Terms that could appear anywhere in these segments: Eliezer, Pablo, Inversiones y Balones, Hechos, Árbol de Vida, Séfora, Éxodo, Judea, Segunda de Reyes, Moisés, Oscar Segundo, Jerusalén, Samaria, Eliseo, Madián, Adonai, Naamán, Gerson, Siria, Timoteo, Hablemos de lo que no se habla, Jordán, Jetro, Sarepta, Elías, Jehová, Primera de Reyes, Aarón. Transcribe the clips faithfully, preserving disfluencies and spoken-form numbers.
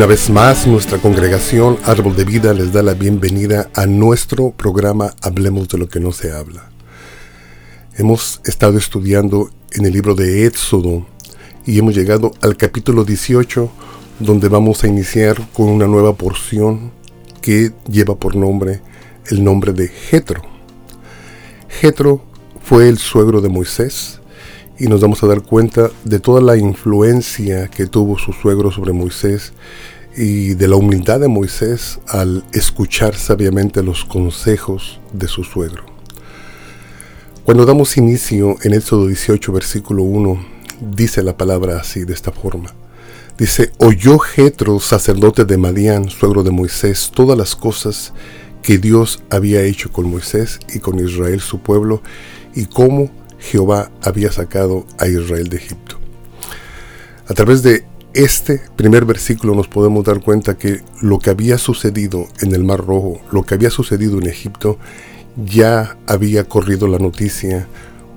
Una vez más, nuestra congregación Árbol de Vida les da la bienvenida a nuestro programa Hablemos de lo que no se habla. Hemos estado estudiando en el libro de Éxodo y hemos llegado al capítulo dieciocho, donde vamos a iniciar con una nueva porción que lleva por nombre el nombre de Jetro. Jetro fue el suegro de Moisés y nos vamos a dar cuenta de toda la influencia que tuvo su suegro sobre Moisés y de la humildad de Moisés al escuchar sabiamente los consejos de su suegro. Cuando damos inicio en Éxodo dieciocho, versículo uno, dice la palabra así, de esta forma. Dice: oyó Jetro, sacerdote de Madián, suegro de Moisés, todas las cosas que Dios había hecho con Moisés y con Israel su pueblo, y cómo Jehová había sacado a Israel de Egipto. A través de este primer versículo nos podemos dar cuenta que lo que había sucedido en el Mar Rojo, lo que había sucedido en Egipto, ya había corrido la noticia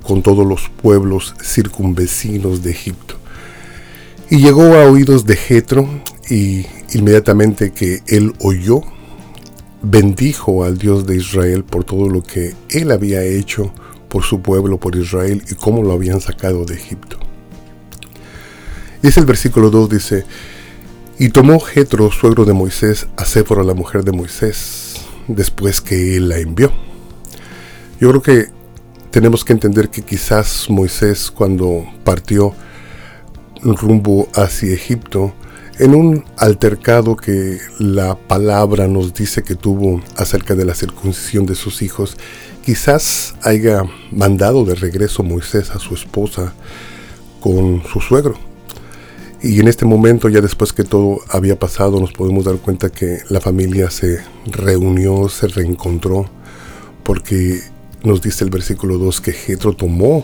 con todos los pueblos circunvecinos de Egipto. Y llegó a oídos de Jetro, y inmediatamente que él oyó, bendijo al Dios de Israel por todo lo que él había hecho por su pueblo, por Israel, y cómo lo habían sacado de Egipto. Dice el versículo dos, dice: y tomó Jetro, suegro de Moisés, a Séfora, la mujer de Moisés, después que él la envió. Yo creo que tenemos que entender que quizás Moisés, cuando partió rumbo hacia Egipto, en un altercado que la palabra nos dice que tuvo acerca de la circuncisión de sus hijos, quizás haya mandado de regreso Moisés a su esposa con su suegro. Y en este momento, ya después que todo había pasado, nos podemos dar cuenta que la familia se reunió, se reencontró, porque nos dice el versículo dos que Jetro tomó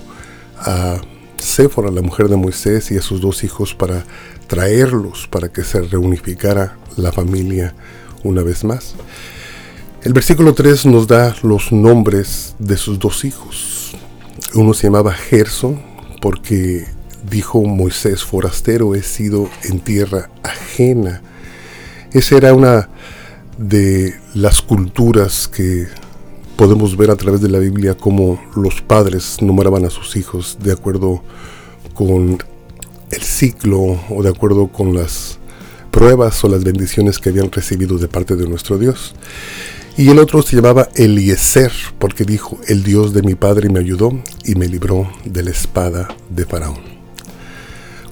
a Séfora, la mujer de Moisés, y a sus dos hijos para traerlos, para que se reunificara la familia una vez más. El versículo tres nos da los nombres de sus dos hijos. Uno se llamaba Gerson, porque dijo Moisés: forastero he sido en tierra ajena. Esa era una de las culturas que podemos ver a través de la Biblia, cómo los padres nombraban a sus hijos de acuerdo con el ciclo o de acuerdo con las pruebas o las bendiciones que habían recibido de parte de nuestro Dios. Y el otro se llamaba Eliezer, porque dijo: el Dios de mi padre me ayudó y me libró de la espada de Faraón.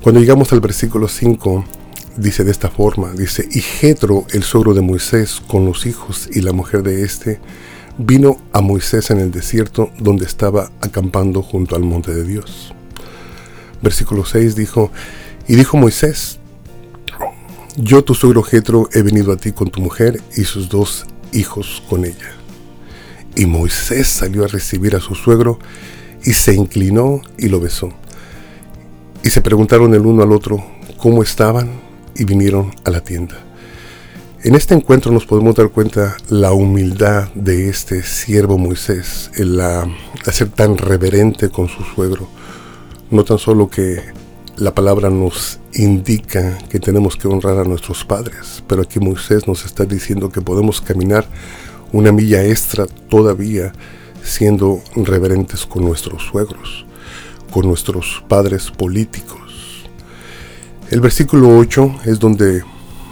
Cuando llegamos al versículo cinco, dice de esta forma, dice: y Jetro, el suegro de Moisés, con los hijos y la mujer de este, vino a Moisés en el desierto, donde estaba acampando junto al monte de Dios. Versículo seis dijo: y dijo Moisés: yo, tu suegro Jetro, he venido a ti con tu mujer y sus dos hijos con ella. Y Moisés salió a recibir a su suegro, y se inclinó y lo besó. Y se preguntaron el uno al otro cómo estaban, y vinieron a la tienda. En este encuentro nos podemos dar cuenta la humildad de este siervo Moisés, el ser tan reverente con su suegro. No tan solo que la palabra nos indica que tenemos que honrar a nuestros padres, pero aquí Moisés nos está diciendo que podemos caminar una milla extra todavía siendo reverentes con nuestros suegros, con nuestros padres políticos. El versículo ocho es donde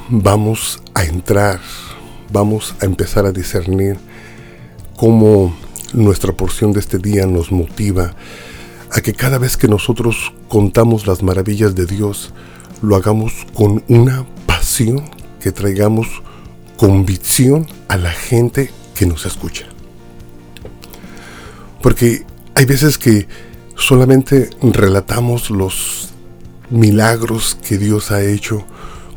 vamos a entrar, vamos a empezar a discernir cómo nuestra porción de este día nos motiva a que cada vez que nosotros contamos las maravillas de Dios, lo hagamos con una pasión, que traigamos convicción a la gente que nos escucha. Porque hay veces que solamente relatamos los milagros que Dios ha hecho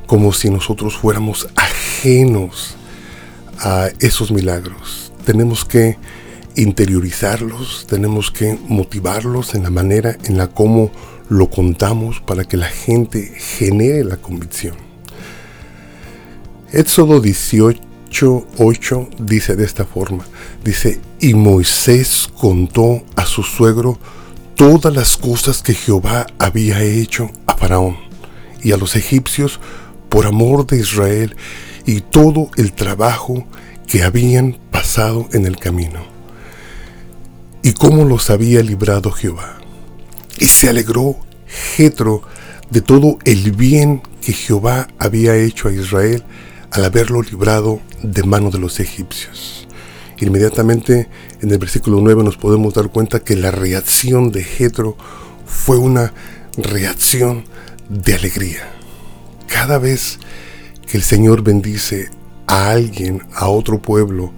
como si nosotros fuéramos ajenos a esos milagros. Tenemos que interiorizarlos, tenemos que motivarlos en la manera en la cómo lo contamos para que la gente genere la convicción. Éxodo dieciocho ocho dice de esta forma, dice: y Moisés contó a su suegro todas las cosas que Jehová había hecho a Faraón y a los egipcios por amor de Israel y todo el trabajo que habían pasado en el camino, y cómo los había librado Jehová. Y se alegró Jetro de todo el bien que Jehová había hecho a Israel al haberlo librado de mano de los egipcios. Inmediatamente en el versículo nueve nos podemos dar cuenta que la reacción de Jetro fue una reacción de alegría. Cada vez que el Señor bendice a alguien, a otro pueblo,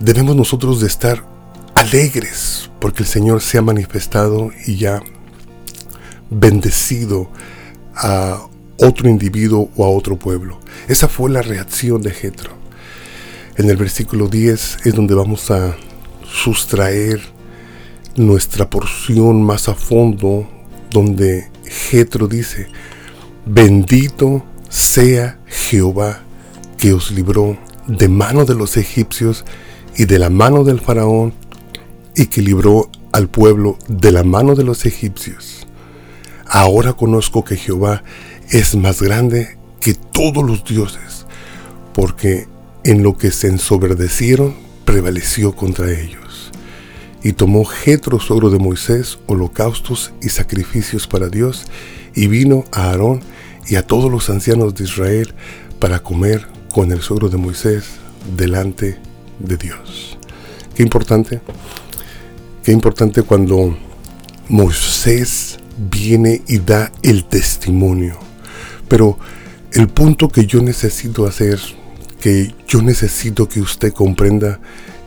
debemos nosotros de estar alegres porque el Señor se ha manifestado y ya bendecido a otro individuo o a otro pueblo. Esa fue la reacción de Jetro. En el versículo diez es donde vamos a sustraer nuestra porción más a fondo, donde Jetro dice: bendito sea Jehová que os libró de mano de los egipcios y de la mano del faraón, y que libró al pueblo de la mano de los egipcios. Ahora conozco que Jehová es más grande que todos los dioses, porque en lo que se ensoberbecieron prevaleció contra ellos. Y tomó Jetro, suegro de Moisés, holocaustos y sacrificios para Dios, y vino a Aarón y a todos los ancianos de Israel para comer con el suegro de Moisés delante de Dios. Qué importante, qué importante cuando Moisés viene y da el testimonio. Pero el punto que yo necesito hacer, que yo necesito que usted comprenda,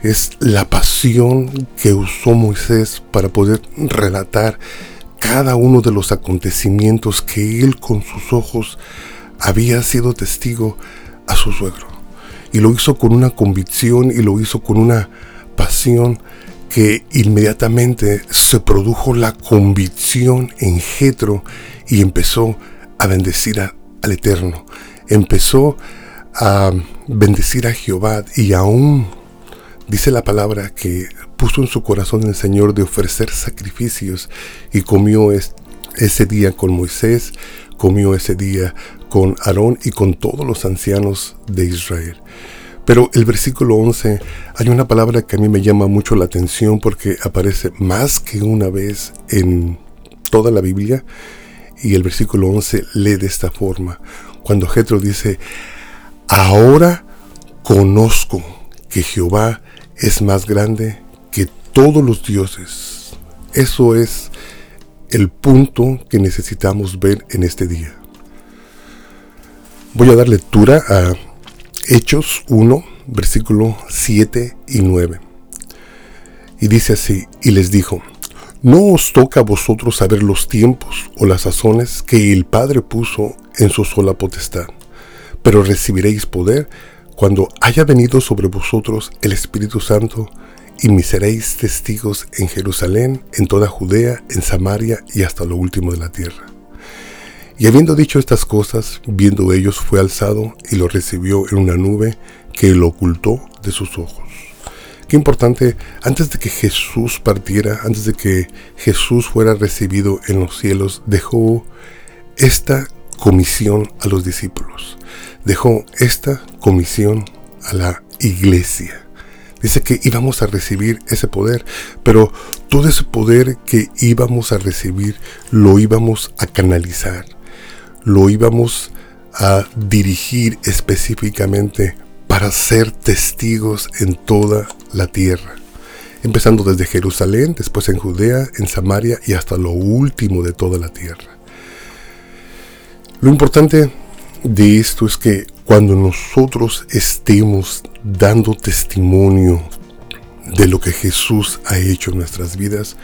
es la pasión que usó Moisés para poder relatar cada uno de los acontecimientos que él con sus ojos había sido testigo a su suegro. Y lo hizo con una convicción y lo hizo con una pasión, que inmediatamente se produjo la convicción en Jetro y empezó a bendecir a, al Eterno. Empezó a bendecir a Jehová, y aún dice la palabra que puso en su corazón el Señor de ofrecer sacrificios, y comió es, ese día con Moisés, comió ese día con Aarón y con todos los ancianos de Israel. Pero el versículo once, hay una palabra que a mí me llama mucho la atención porque aparece más que una vez en toda la Biblia, y el versículo once lee de esta forma, cuando Jetro dice: ahora conozco que Jehová es más grande que todos los dioses. Eso es el punto que necesitamos ver en este día. Voy a dar lectura a Hechos uno, versículo siete y nueve. Y dice así: y les dijo: no os toca a vosotros saber los tiempos o las sazones que el Padre puso en su sola potestad, pero recibiréis poder cuando haya venido sobre vosotros el Espíritu Santo, y me seréis testigos en Jerusalén, en toda Judea, en Samaria y hasta lo último de la tierra. Y habiendo dicho estas cosas, viendo ellos, fue alzado y lo recibió en una nube que lo ocultó de sus ojos. Qué importante, antes de que Jesús partiera, antes de que Jesús fuera recibido en los cielos, dejó esta comisión a los discípulos. Dejó esta comisión a la iglesia. Dice que íbamos a recibir ese poder, pero todo ese poder que íbamos a recibir lo íbamos a canalizar. Lo íbamos a dirigir específicamente para ser testigos en toda la tierra, empezando desde Jerusalén, después en Judea, en Samaria y hasta lo último de toda la tierra. Lo importante de esto es que cuando nosotros estemos dando testimonio de lo que Jesús ha hecho en nuestras vidas,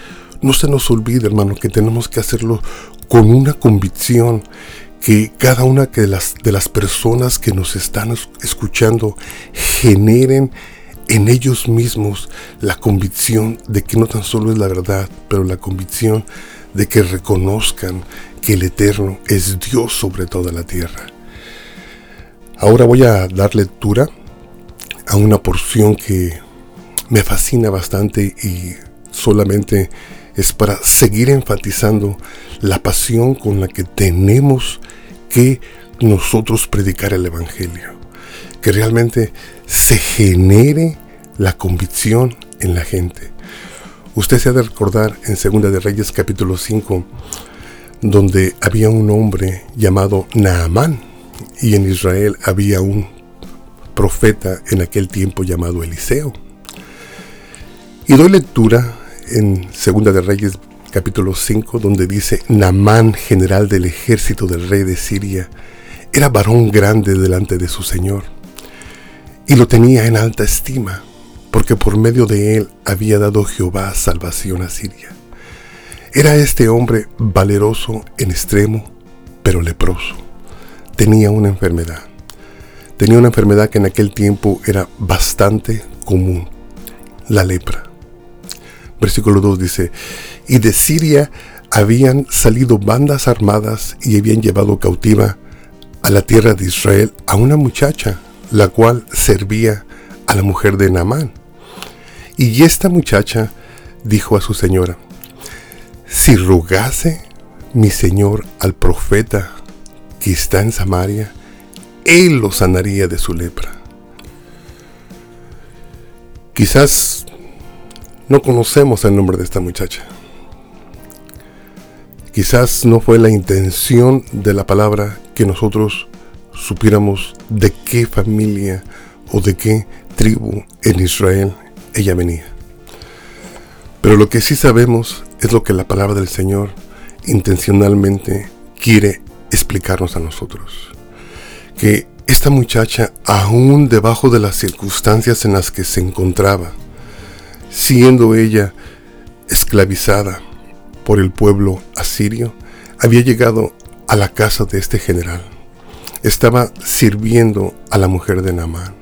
no se nos olvide, hermano, que tenemos que hacerlo con una convicción, que cada una de las, de las personas que nos están escuchando generen en ellos mismos la convicción de que no tan solo es la verdad, pero la convicción de que reconozcan que el Eterno es Dios sobre toda la tierra. Ahora voy a dar lectura a una porción que me fascina bastante y solamente es para seguir enfatizando la pasión con la que tenemos que nosotros predicar el Evangelio, que realmente se genere la convicción en la gente. Usted se ha de recordar en Segunda de Reyes capítulo cinco, donde había un hombre llamado Naamán, y en Israel había un profeta en aquel tiempo llamado Eliseo. Y doy lectura en Segunda de Reyes capítulo cinco, donde dice: Naamán, general del ejército del rey de Siria, era varón grande delante de su señor, y lo tenía en alta estima, porque por medio de él había dado Jehová salvación a Siria. Era este hombre valeroso en extremo, pero leproso. Tenía una enfermedad. Tenía una enfermedad que en aquel tiempo era bastante común, la lepra. Versículo dos dice: y de Siria habían salido bandas armadas y habían llevado cautiva a la tierra de Israel a una muchacha, la cual servía a la mujer de Naamán. Y esta muchacha dijo a su señora: si rogase mi señor al profeta que está en Samaria, él lo sanaría de su lepra. Quizás no conocemos el nombre de esta muchacha. Quizás no fue la intención de la palabra que nosotros supiéramos de qué familia o de qué tribu en Israel ella venía. Pero lo que sí sabemos es lo que la palabra del Señor intencionalmente quiere explicarnos a nosotros. Que esta muchacha, aún debajo de las circunstancias en las que se encontraba, siendo ella esclavizada por el pueblo asirio, había llegado a la casa de este general. Estaba sirviendo a la mujer de Naamán.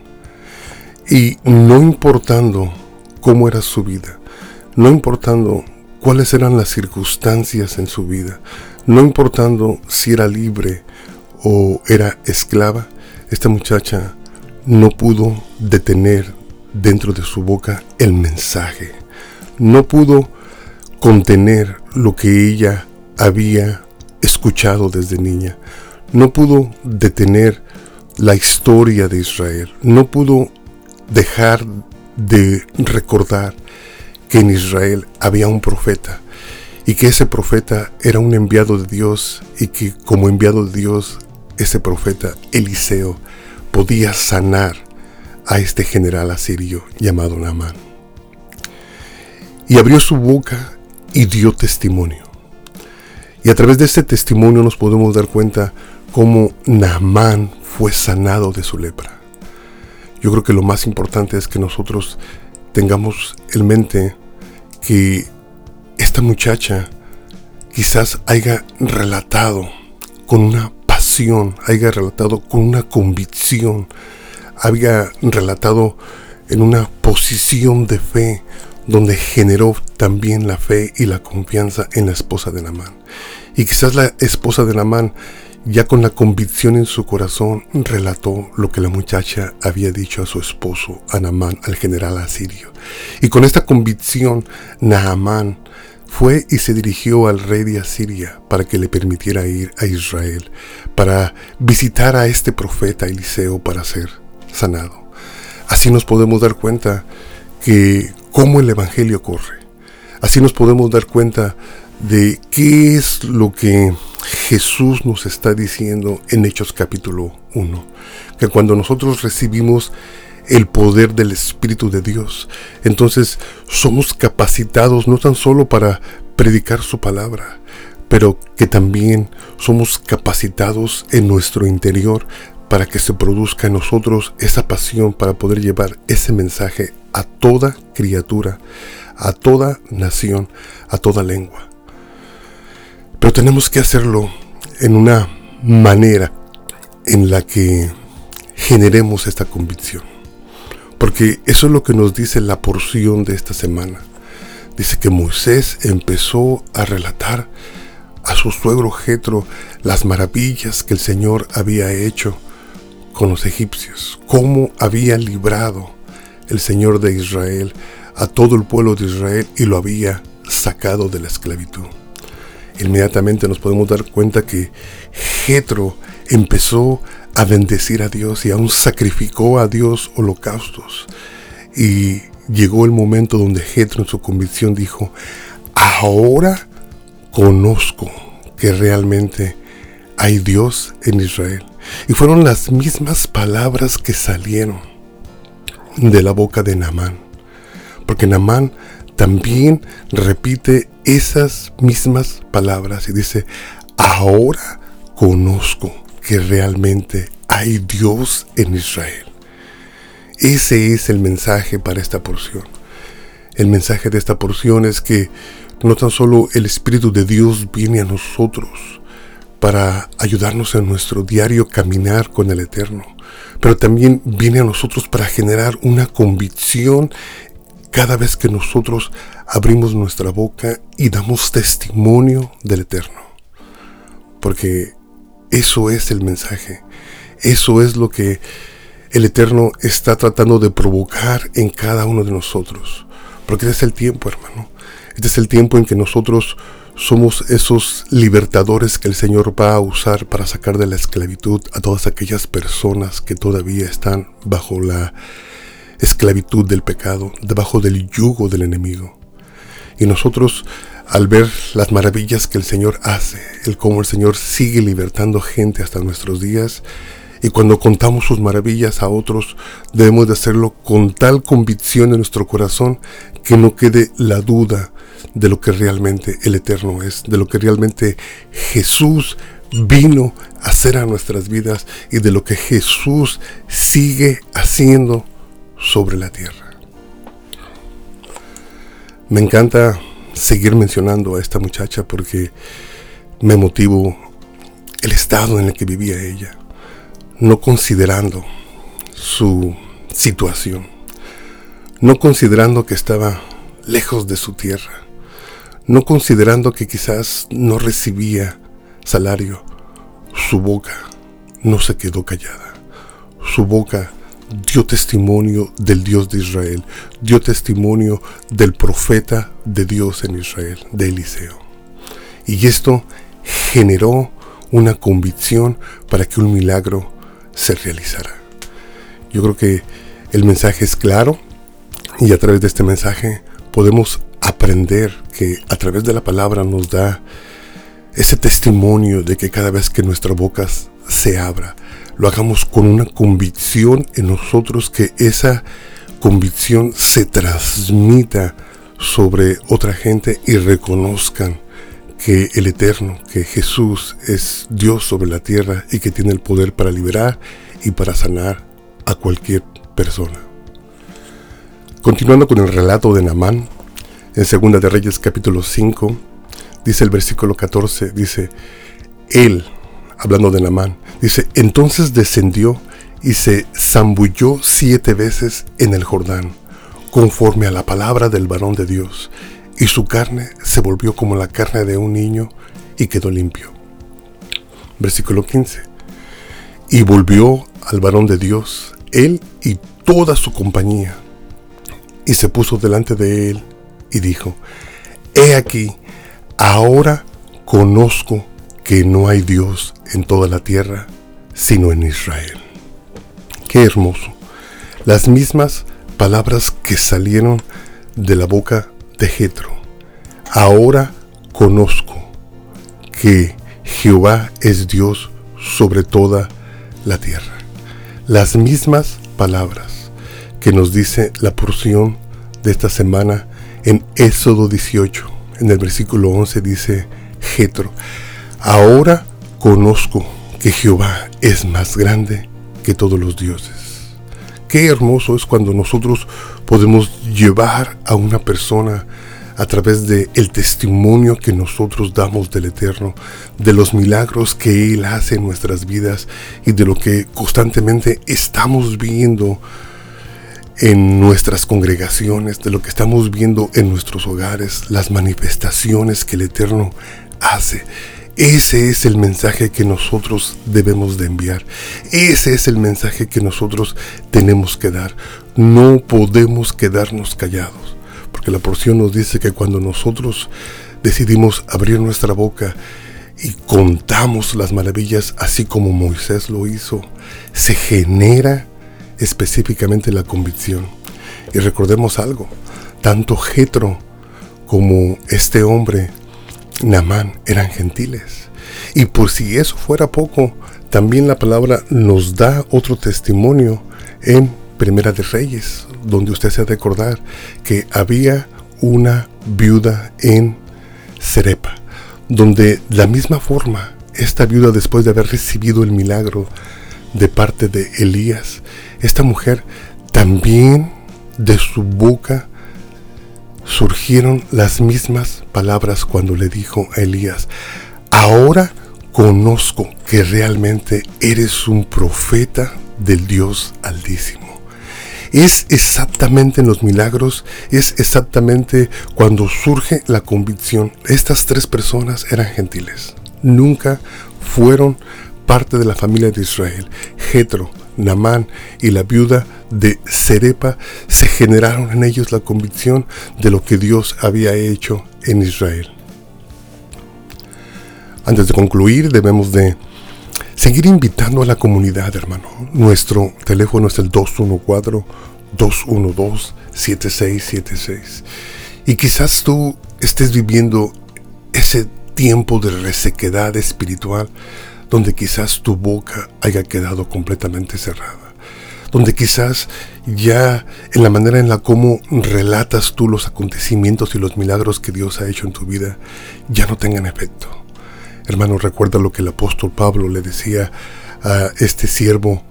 Y no importando cómo era su vida, no importando cuáles eran las circunstancias en su vida, no importando si era libre o era esclava, esta muchacha no pudo detener dentro de su boca el mensaje. No pudo contener lo que ella había escuchado desde niña. No pudo detener la historia de Israel. No pudo dejar de recordar que en Israel había un profeta y que ese profeta era un enviado de Dios, y que como enviado de Dios, ese profeta Eliseo podía sanar a este general asirio llamado Naamán. Y abrió su boca y dio testimonio. Y a través de este testimonio nos podemos dar cuenta cómo Naamán fue sanado de su lepra. Yo creo que lo más importante es que nosotros tengamos en mente que esta muchacha quizás haya relatado con una pasión, haya relatado con una convicción, haya relatado en una posición de fe, donde generó también la fe y la confianza en la esposa de Naamán. Y quizás la esposa de Naamán, ya con la convicción en su corazón, relató lo que la muchacha había dicho a su esposo, a Naamán, al general asirio. Y con esta convicción, Naamán fue y se dirigió al rey de Asiria para que le permitiera ir a Israel, para visitar a este profeta Eliseo para ser sanado. Así nos podemos dar cuenta que cómo el Evangelio corre. Así nos podemos dar cuenta de qué es lo que Jesús nos está diciendo en Hechos capítulo uno. Que cuando nosotros recibimos el poder del Espíritu de Dios, entonces somos capacitados no tan solo para predicar su palabra, pero que también somos capacitados en nuestro interior para que se produzca en nosotros esa pasión para poder llevar ese mensaje a toda criatura, a toda nación, a toda lengua. Pero tenemos que hacerlo en una manera en la que generemos esta convicción. Porque eso es lo que nos dice la porción de esta semana. Dice que Moisés empezó a relatar a su suegro Jetro las maravillas que el Señor había hecho con los egipcios. Cómo había librado el Señor de Israel a todo el pueblo de Israel y lo había sacado de la esclavitud. Inmediatamente nos podemos dar cuenta que Jetro empezó a bendecir a Dios y aún sacrificó a Dios holocaustos. Y llegó el momento donde Jetro en su convicción dijo: ahora conozco que realmente hay Dios en Israel. Y fueron las mismas palabras que salieron de la boca de Naamán, porque Naamán también repite esas mismas palabras y dice: ahora conozco que realmente hay Dios en Israel. Ese es el mensaje para esta porción. El mensaje de esta porción es que no tan solo el Espíritu de Dios viene a nosotros para ayudarnos en nuestro diario caminar con el Eterno, pero también viene a nosotros para generar una convicción cada vez que nosotros abrimos nuestra boca y damos testimonio del Eterno. Porque eso es el mensaje. Eso es lo que el Eterno está tratando de provocar en cada uno de nosotros. Porque este es el tiempo, hermano. Este es el tiempo en que nosotros somos esos libertadores que el Señor va a usar para sacar de la esclavitud a todas aquellas personas que todavía están bajo la esclavitud del pecado, debajo del yugo del enemigo. Y nosotros, al ver las maravillas que el Señor hace, el cómo el Señor sigue libertando gente hasta nuestros días, y cuando contamos sus maravillas a otros, debemos de hacerlo con tal convicción en nuestro corazón que no quede la duda de lo que realmente el Eterno es, de lo que realmente Jesús vino a hacer a nuestras vidas y de lo que Jesús sigue haciendo sobre la tierra. Me encanta seguir mencionando a esta muchacha porque me motivó el estado en el que vivía ella, no considerando su situación, no considerando que estaba lejos de su tierra, no considerando que quizás no recibía salario. Su boca no se quedó callada, su boca dio testimonio del Dios de Israel, dio testimonio del profeta de Dios en Israel, de Eliseo. Y esto generó una convicción para que un milagro se realizara. Yo creo que el mensaje es claro y a través de este mensaje podemos aprender que a través de la palabra nos da ese testimonio de que cada vez que nuestras bocas se abra, lo hagamos con una convicción en nosotros, que esa convicción se transmita sobre otra gente y reconozcan que el Eterno, que Jesús es Dios sobre la tierra y que tiene el poder para liberar y para sanar a cualquier persona. Continuando con el relato de Naamán, en Segunda de Reyes capítulo cinco, dice el versículo catorce, dice: él, hablando de Naamán, dice: entonces descendió y se zambulló siete veces en el Jordán, conforme a la palabra del varón de Dios, y su carne se volvió como la carne de un niño y quedó limpio. Versículo quince. Y volvió al varón de Dios, él y toda su compañía, y se puso delante de él y dijo: he aquí, ahora conozco que no hay Dios en toda la tierra, sino en Israel. Qué hermoso. Las mismas palabras que salieron de la boca de Jetro. Ahora conozco que Jehová es Dios sobre toda la tierra. Las mismas palabras que nos dice la porción de esta semana en Éxodo dieciocho, en el versículo once, dice Jetro: ahora conozco que Jehová es más grande que todos los dioses. Qué hermoso es cuando nosotros podemos llevar a una persona a través del testimonio que nosotros damos del Eterno, de los milagros que Él hace en nuestras vidas y de lo que constantemente estamos viendo en nuestras congregaciones, de lo que estamos viendo en nuestros hogares, las manifestaciones que el Eterno hace. Ese es el mensaje que nosotros debemos de enviar. Ese es el mensaje que nosotros tenemos que dar. No podemos quedarnos callados, porque la porción nos dice que cuando nosotros decidimos abrir nuestra boca y contamos las maravillas así como Moisés lo hizo, se genera específicamente la convicción. Y recordemos algo, tanto Jetro como este hombre, Naamán, eran gentiles. Y por si eso fuera poco, también la palabra nos da otro testimonio en Primera de Reyes, donde usted se ha de recordar que había una viuda en Sarepta, donde de la misma forma, esta viuda, después de haber recibido el milagro de parte de Elías, esta mujer también de su boca surgieron las mismas palabras cuando le dijo a Elías: ahora conozco que realmente eres un profeta del Dios Altísimo. Es exactamente en los milagros, es exactamente cuando surge la convicción. Estas tres personas eran gentiles, nunca fueron parte de la familia de Israel. Jetro, Naamán y la viuda de Sarepta, se generaron en ellos la convicción de lo que Dios había hecho en Israel. Antes de concluir, debemos de seguir invitando a la comunidad, hermano. Nuestro teléfono es el dos uno cuatro, dos uno dos, siete seis siete seis. Y quizás tú estés viviendo ese tiempo de resequedad espiritual, donde quizás tu boca haya quedado completamente cerrada, donde quizás ya en la manera en la como relatas tú los acontecimientos y los milagros que Dios ha hecho en tu vida ya no tengan efecto. Hermano, recuerda lo que el apóstol Pablo le decía a este siervo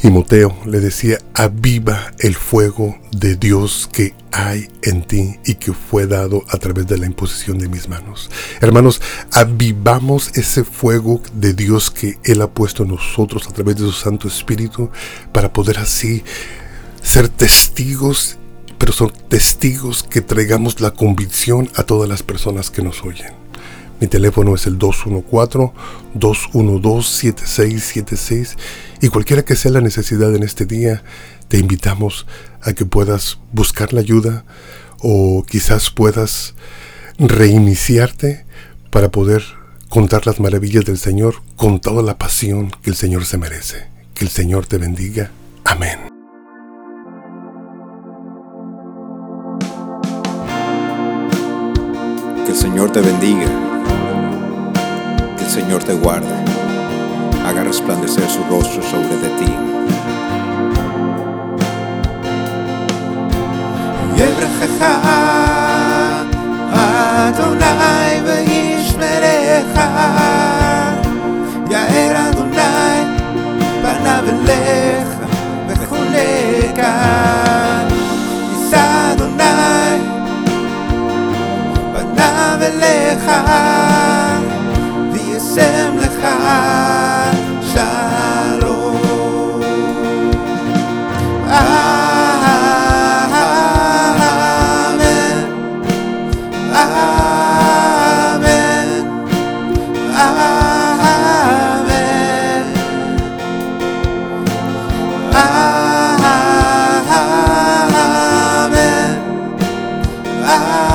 Timoteo, le decía: aviva el fuego de Dios que hay en ti y que fue dado a través de la imposición de mis manos. Hermanos, avivamos ese fuego de Dios que Él ha puesto en nosotros a través de su Santo Espíritu para poder así ser testigos, pero son testigos que traigamos la convicción a todas las personas que nos oyen. Mi teléfono es el dos uno cuatro, dos uno dos, siete seis siete seis y cualquiera que sea la necesidad en este día, te invitamos a que puedas buscar la ayuda o quizás puedas reiniciarte para poder contar las maravillas del Señor con toda la pasión que el Señor se merece. Que el Señor te bendiga. Amén. Que el Señor te bendiga. Señor te guarde, haga resplandecer su rostro sobre de ti. Adonai ve'yishmerecha, ya'er Adonai panav elecha v'chol lecha, yisa Adonai panav elecha. Sem לך שלום. Amen. Amen. Amen. Amen. Amen.